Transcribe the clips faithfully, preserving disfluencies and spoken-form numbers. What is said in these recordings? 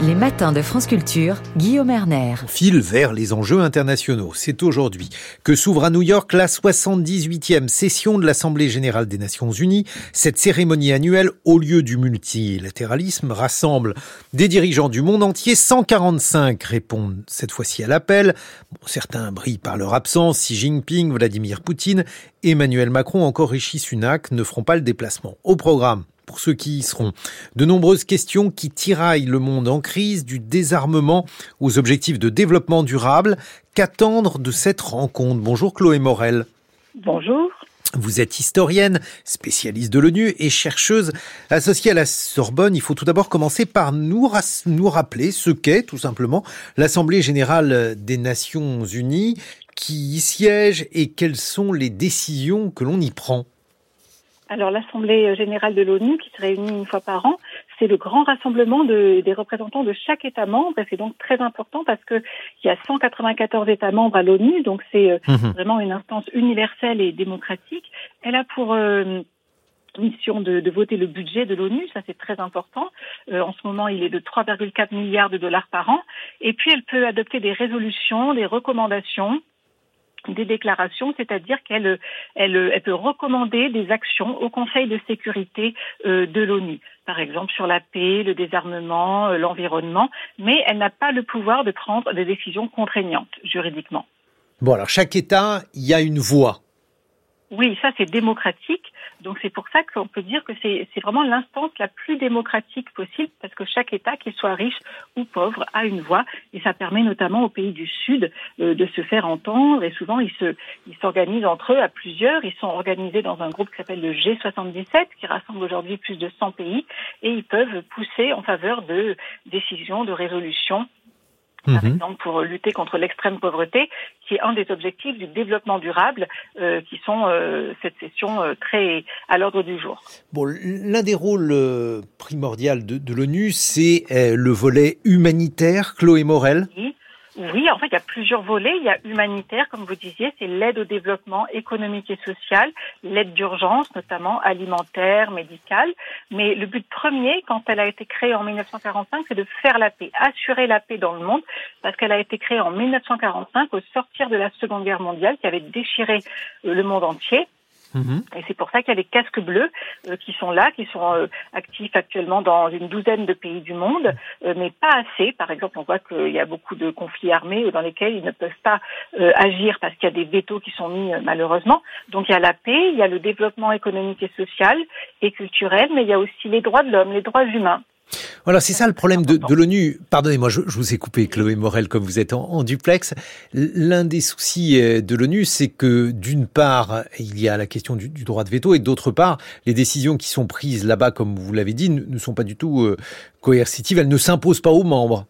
Les matins de France Culture, Guillaume Erner. On file vers les enjeux internationaux. C'est aujourd'hui que s'ouvre à New York la soixante-dix-huitième session de l'Assemblée Générale des Nations Unies. Cette cérémonie annuelle, au lieu du multilatéralisme, rassemble des dirigeants du monde entier. cent quarante-cinq répondent cette fois-ci à l'appel. Bon, certains brillent par leur absence. Xi Jinping, Vladimir Poutine, Emmanuel Macron, encore Rishi Sunak ne feront pas le déplacement. Au programme, pour ceux qui y seront, de nombreuses questions qui tiraillent le monde en crise, du désarmement aux objectifs de développement durable. Qu'attendre de cette rencontre ? Bonjour Chloé Maurel. Bonjour. Vous êtes historienne, spécialiste de l'ONU et chercheuse associée à la Sorbonne. Il faut tout d'abord commencer par nous, ra- nous rappeler ce qu'est tout simplement l'Assemblée Générale des Nations Unies, qui y siège et quelles sont les décisions que l'on y prend. Alors, l'Assemblée Générale de l'ONU, qui se réunit une fois par an, c'est le grand rassemblement de, des représentants de chaque État membre, et c'est donc très important parce que il y a cent quatre-vingt-quatorze États membres à l'ONU, donc c'est mmh. vraiment une instance universelle et démocratique. Elle a pour euh, mission de, de voter le budget de l'ONU, ça c'est très important. Euh, en ce moment, il est de trois virgule quatre milliards de dollars par an. Et puis, elle peut adopter des résolutions, des recommandations, des déclarations, c'est-à-dire qu'elle elle, elle peut recommander des actions au Conseil de sécurité euh, de l'ONU, par exemple sur la paix, le désarmement, euh, l'environnement, mais elle n'a pas le pouvoir de prendre des décisions contraignantes juridiquement. Bon, alors chaque État, il y a une voix. Oui, ça c'est démocratique, donc c'est pour ça qu'on peut dire que c'est, c'est vraiment l'instance la plus démocratique possible, parce que chaque État, qu'il soit riche ou pauvre, a une voix, et ça permet notamment aux pays du Sud euh, de se faire entendre, et souvent ils se, ils s'organisent entre eux à plusieurs, ils sont organisés dans un groupe qui s'appelle le G soixante-dix-sept, qui rassemble aujourd'hui plus de cent pays, et ils peuvent pousser en faveur de décisions, de résolutions, par exemple pour lutter contre l'extrême pauvreté, qui est un des objectifs du développement durable, euh, qui sont euh, cette session euh, très à l'ordre du jour. Bon, l'un des rôles euh, primordial de, de l'ONU, c'est euh, le volet humanitaire. Chloé Maurel. Oui. Oui, en fait, il y a plusieurs volets. Il y a humanitaire, comme vous disiez, c'est l'aide au développement économique et social, l'aide d'urgence, notamment alimentaire, médicale. Mais le but premier, quand elle a été créée en dix-neuf cent quarante-cinq, c'est de faire la paix, assurer la paix dans le monde, parce qu'elle a été créée en dix-neuf cent quarante-cinq au sortir de la Seconde Guerre mondiale, qui avait déchiré le monde entier. Mmh. Et c'est pour ça qu'il y a les casques bleus euh, qui sont là, qui sont euh, actifs actuellement dans une douzaine de pays du monde, euh, mais pas assez. Par exemple, on voit qu'il y a beaucoup de conflits armés dans lesquels ils ne peuvent pas euh, agir parce qu'il y a des vétos qui sont mis euh, malheureusement. Donc il y a la paix, il y a le développement économique et social et culturel, mais il y a aussi les droits de l'homme, les droits humains. Voilà, c'est ça le problème de, de l'ONU. Pardonnez-moi, je, je vous ai coupé, Chloé Maurel, comme vous êtes en, en duplex. L'un des soucis de l'ONU, c'est que d'une part, il y a la question du, du droit de veto et d'autre part, les décisions qui sont prises là-bas, comme vous l'avez dit, ne, ne sont pas du tout euh, coercitives. Elles ne s'imposent pas aux membres.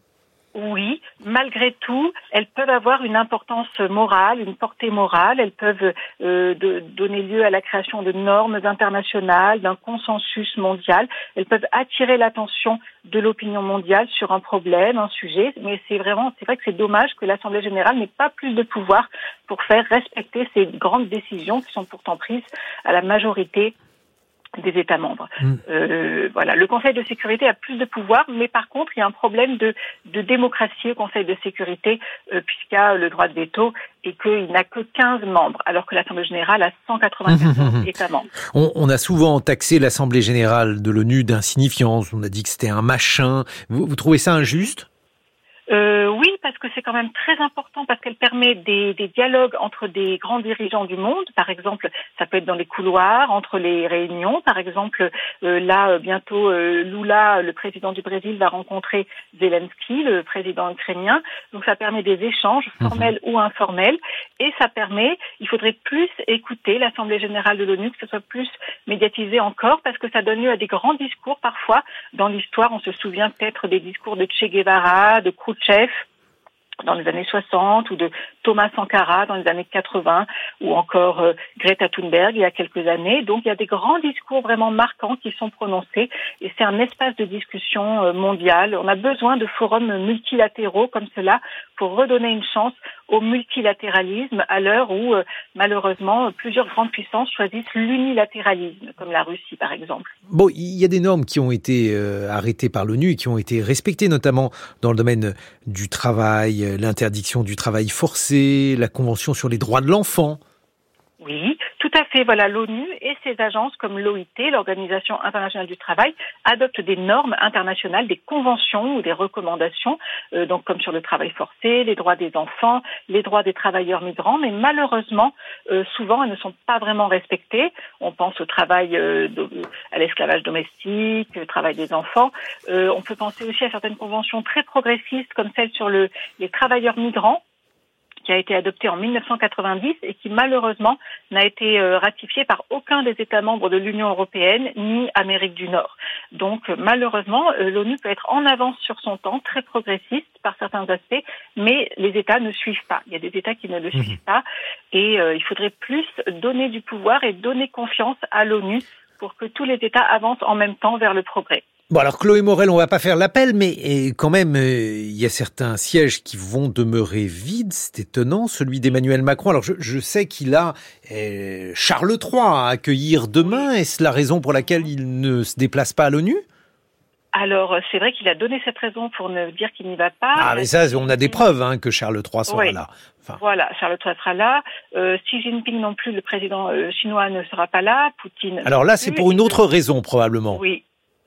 Oui, malgré tout, elles peuvent avoir une importance morale, une portée morale. Elles peuvent euh, de, donner lieu à la création de normes internationales, d'un consensus mondial. Elles peuvent attirer l'attention de l'opinion mondiale sur un problème, un sujet. Mais c'est vraiment, c'est vrai que c'est dommage que l'Assemblée Générale n'ait pas plus de pouvoir pour faire respecter ces grandes décisions qui sont pourtant prises à la majorité des États membres. Mmh. Euh, voilà. Le Conseil de sécurité a plus de pouvoir, mais par contre, il y a un problème de, de démocratie au Conseil de sécurité, euh, puisqu'il y a le droit de veto et qu'il n'a que quinze membres, alors que l'Assemblée Générale a cent quatre-vingt-quatorze États membres. On, on a souvent taxé l'Assemblée Générale de l'ONU d'insignifiance, on a dit que c'était un machin. Vous, vous trouvez ça injuste ? Euh, oui, parce que c'est quand même très important, parce qu'elle permet des, des dialogues entre des grands dirigeants du monde. Par exemple, ça peut être dans les couloirs, entre les réunions. Par exemple, euh, là, euh, bientôt, euh, Lula, le président du Brésil, va rencontrer Zelensky, le président ukrainien. Donc, ça permet des échanges formels mmh. ou informels. Et ça permet, il faudrait plus écouter l'Assemblée Générale de l'ONU, que ce soit plus médiatisé encore, parce que ça donne lieu à des grands discours. Parfois, dans l'histoire, on se souvient peut-être des discours de Che Guevara, de Khrouchtchev, dans les années soixante, ou de Thomas Sankara dans les années quatre-vingts, ou encore euh, Greta Thunberg il y a quelques années. Donc il y a des grands discours vraiment marquants qui sont prononcés, et c'est un espace de discussion euh, mondiale. On a besoin de forums multilatéraux comme cela pour redonner une chance au multilatéralisme à l'heure où, euh, malheureusement, plusieurs grandes puissances choisissent l'unilatéralisme, comme la Russie par exemple. Bon, il y a des normes qui ont été euh, arrêtées par l'ONU et qui ont été respectées, notamment dans le domaine du travail, l'interdiction du travail forcé, la Convention sur les droits de l'enfant. Oui, tout à fait. Voilà, l'ONU et ses agences comme l'O I T, l'Organisation internationale du travail, adoptent des normes internationales, des conventions ou des recommandations, euh, donc comme sur le travail forcé, les droits des enfants, les droits des travailleurs migrants. Mais malheureusement, euh, souvent, elles ne sont pas vraiment respectées. On pense au travail, euh, de, à l'esclavage domestique, le travail des enfants. Euh, on peut penser aussi à certaines conventions très progressistes, comme celle sur le, les travailleurs migrants, qui a été adoptée en mille neuf cent quatre-vingt-dix et qui malheureusement n'a été ratifiée par aucun des États membres de l'Union européenne ni Amérique du Nord. Donc malheureusement, l'ONU peut être en avance sur son temps, très progressiste par certains aspects, mais les États ne suivent pas. Il y a des États qui ne le mmh. suivent pas et euh, il faudrait plus donner du pouvoir et donner confiance à l'ONU pour que tous les États avancent en même temps vers le progrès. Bon, alors Chloé Maurel, on va pas faire l'appel, mais quand même, il euh, y a certains sièges qui vont demeurer vides, c'est étonnant, celui d'Emmanuel Macron. Alors je, je sais qu'il a euh, Charles trois à accueillir demain, est-ce la raison pour laquelle il ne se déplace pas à l'ONU ? Alors, c'est vrai qu'il a donné cette raison pour ne dire qu'il n'y va pas. Ah, mais ça, on a des preuves hein, que Charles trois sera oui. là. Enfin... Voilà, Charles trois sera là. Euh, Xi Jinping non plus, le président euh, chinois ne sera pas là. Poutine. Alors là, c'est pour une autre raison, probablement. Oui,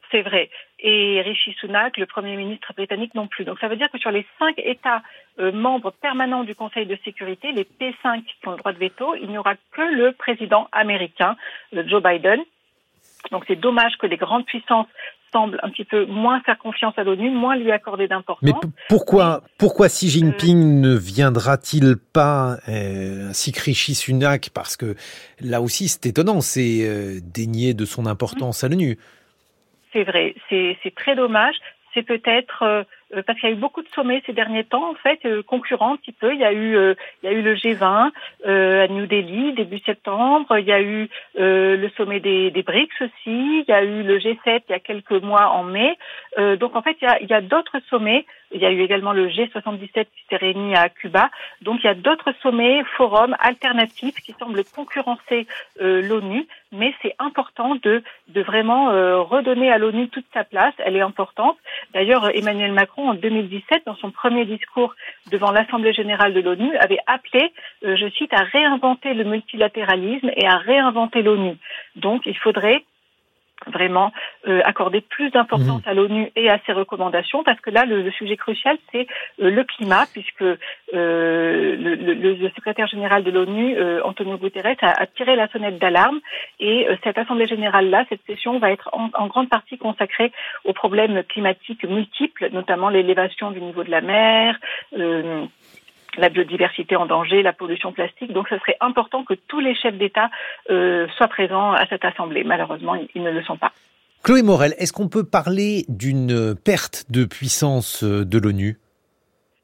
c'est vrai. Et Rishi Sunak, le Premier ministre britannique, non plus. Donc ça veut dire que sur les cinq États euh, membres permanents du Conseil de sécurité, les P cinq qui ont le droit de veto, il n'y aura que le président américain, euh, Joe Biden. Donc c'est dommage que les grandes puissances semblent un petit peu moins faire confiance à l'ONU, moins lui accorder d'importance. Mais p- pourquoi, pourquoi Xi Jinping euh, ne viendra-t-il pas euh, ainsi que Rishi Sunak ? Parce que là aussi c'est étonnant, c'est euh, dénier de son importance à l'ONU. C'est vrai, c'est, c'est très dommage. C'est peut-être euh, parce qu'il y a eu beaucoup de sommets ces derniers temps, en fait, euh, concurrents un petit peu. Il y a eu, euh, il y a eu le G vingt euh, à New Delhi début septembre. Il y a eu euh, le sommet des, des BRICS aussi. Il y a eu le G sept il y a quelques mois en mai. Euh, donc en fait, il y a, il y a d'autres sommets. Il y a eu également le G soixante-dix-sept qui s'est réuni à Cuba. Donc il y a d'autres sommets, forums alternatifs qui semblent concurrencer euh, l'ONU. Mais c'est important de, de vraiment euh, redonner à l'ONU toute sa place. Elle est importante. D'ailleurs, Emmanuel Macron, en deux mille dix-sept, dans son premier discours devant l'Assemblée générale de l'ONU, avait appelé, euh, je cite, à réinventer le multilatéralisme et à réinventer l'ONU. Donc il faudrait vraiment euh, accorder plus d'importance mmh. à l'ONU et à ses recommandations, parce que là, le, le sujet crucial, c'est euh, le climat, puisque euh, le, le, le secrétaire général de l'ONU, euh, Antonio Guterres, a, a tiré la sonnette d'alarme, et euh, cette Assemblée générale-là, cette session, va être en, en grande partie consacrée aux problèmes climatiques multiples, notamment l'élévation du niveau de la mer, euh, la biodiversité en danger, la pollution plastique. Donc, ce serait important que tous les chefs d'État euh, soient présents à cette Assemblée. Malheureusement, ils ne le sont pas. Chloé Maurel, est-ce qu'on peut parler d'une perte de puissance de l'ONU ?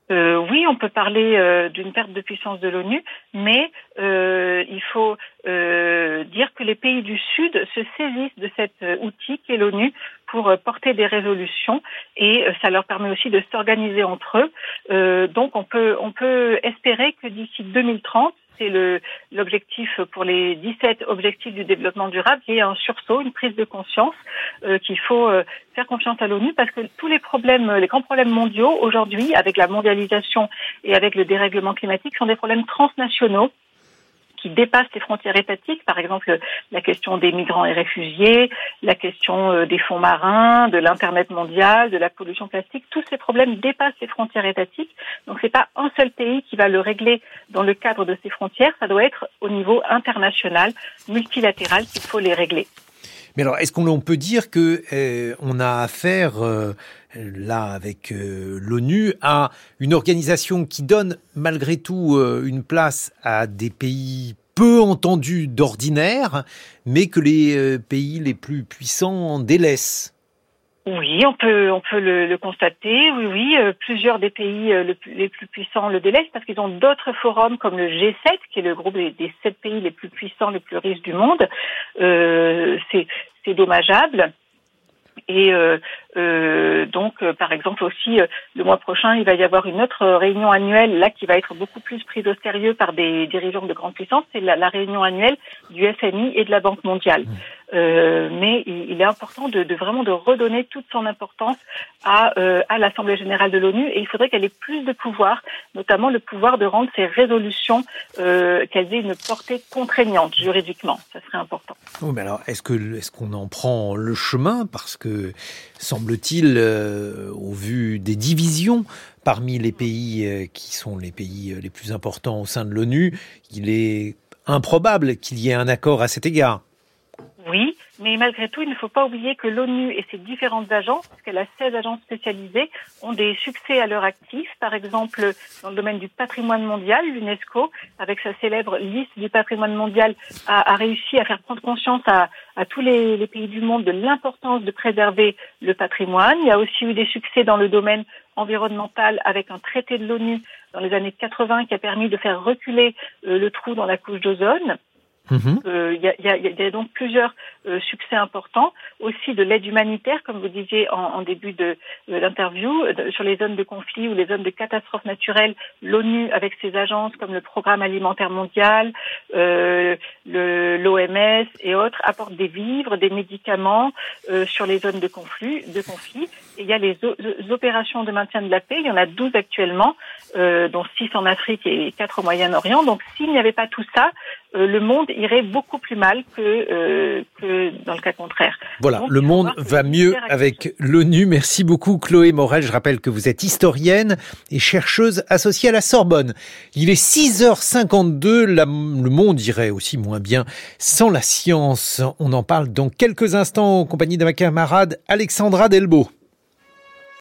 Euh, oui, on peut parler euh, d'une perte de puissance de l'ONU, mais euh, il faut euh, dire que les pays du Sud se saisissent de cet euh, outil qu'est l'ONU pour euh, porter des résolutions, et euh, ça leur permet aussi de s'organiser entre eux. Euh, donc, on peut on peut espérer que d'ici deux mille trente, c'est le, l'objectif pour les dix-sept objectifs du développement durable, il y a un sursaut, une prise de conscience euh, qu'il faut euh, faire confiance à l'ONU, parce que tous les problèmes, les grands problèmes mondiaux aujourd'hui, avec la mondialisation et avec le dérèglement climatique, sont des problèmes transnationaux qui dépassent les frontières étatiques, par exemple la question des migrants et réfugiés, la question des fonds marins, de l'internet mondial, de la pollution plastique. Tous ces problèmes dépassent les frontières étatiques. Donc c'est pas un seul pays qui va le régler dans le cadre de ses frontières, ça doit être au niveau international, multilatéral, qu'il faut les régler. Mais alors, est-ce qu'on peut dire que euh, on a affaire euh, là avec euh, l'ONU à une organisation qui donne malgré tout euh, une place à des pays peu entendus d'ordinaire, mais que les euh, pays les plus puissants délaissent ? Oui, on peut on peut le, le constater. Oui, oui, euh, plusieurs des pays euh, le, les plus puissants le délaissent parce qu'ils ont d'autres forums comme le G sept, qui est le groupe des, des sept pays les plus puissants, les plus riches du monde. Euh, c'est c'est dommageable. Et euh, euh, donc, euh, par exemple, aussi, euh, le mois prochain, il va y avoir une autre réunion annuelle, là, qui va être beaucoup plus prise au sérieux par des dirigeants de grandes puissances, c'est la, la réunion annuelle du F M I et de la Banque mondiale. Euh, mais il, il est important de, de vraiment de redonner toute son importance à, euh, à l'Assemblée générale de l'ONU, et il faudrait qu'elle ait plus de pouvoir, notamment le pouvoir de rendre ses résolutions, euh, qu'elles aient une portée contraignante juridiquement. Ça serait important. Oui, mais alors, est-ce que est-ce qu'on en prend le chemin parce que semble-t-il, euh, au vu des divisions parmi les pays euh, qui sont les pays les plus importants au sein de l'ONU, il est improbable qu'il y ait un accord à cet égard. Oui, mais malgré tout, il ne faut pas oublier que l'ONU et ses différentes agences, parce qu'elle a seize agences spécialisées, ont des succès à leur actif. Par exemple, dans le domaine du patrimoine mondial, l'UNESCO, avec sa célèbre liste du patrimoine mondial, a, a réussi à faire prendre conscience à, à tous les, les pays du monde de l'importance de préserver le patrimoine. Il y a aussi eu des succès dans le domaine environnemental avec un traité de l'ONU dans les années quatre-vingts qui a permis de faire reculer euh, le trou dans la couche d'ozone. Il mmh. euh, y, y, y a donc plusieurs euh, succès importants, aussi de l'aide humanitaire, comme vous disiez en, en début de, de l'interview, de, sur les zones de conflit ou les zones de catastrophes naturelles, l'ONU avec ses agences comme le Programme alimentaire mondial, euh, le, l'O M S et autres, apportent des vivres, des médicaments euh, sur les zones de conflit. De conflit. Et il y a les, o- les opérations de maintien de la paix, il y en a douze actuellement, euh, dont six en Afrique et quatre au Moyen-Orient. Donc s'il n'y avait pas tout ça, euh, le monde irait beaucoup plus mal que, euh, que dans le cas contraire. Voilà, donc, le monde va mieux avec l'ONU. Merci beaucoup Chloé Maurel. Je rappelle que vous êtes historienne et chercheuse associée à la Sorbonne. Il est six heures cinquante-deux, la, le monde irait aussi moins bien sans la science. On en parle dans quelques instants en compagnie de ma camarade Alexandra Delbeau.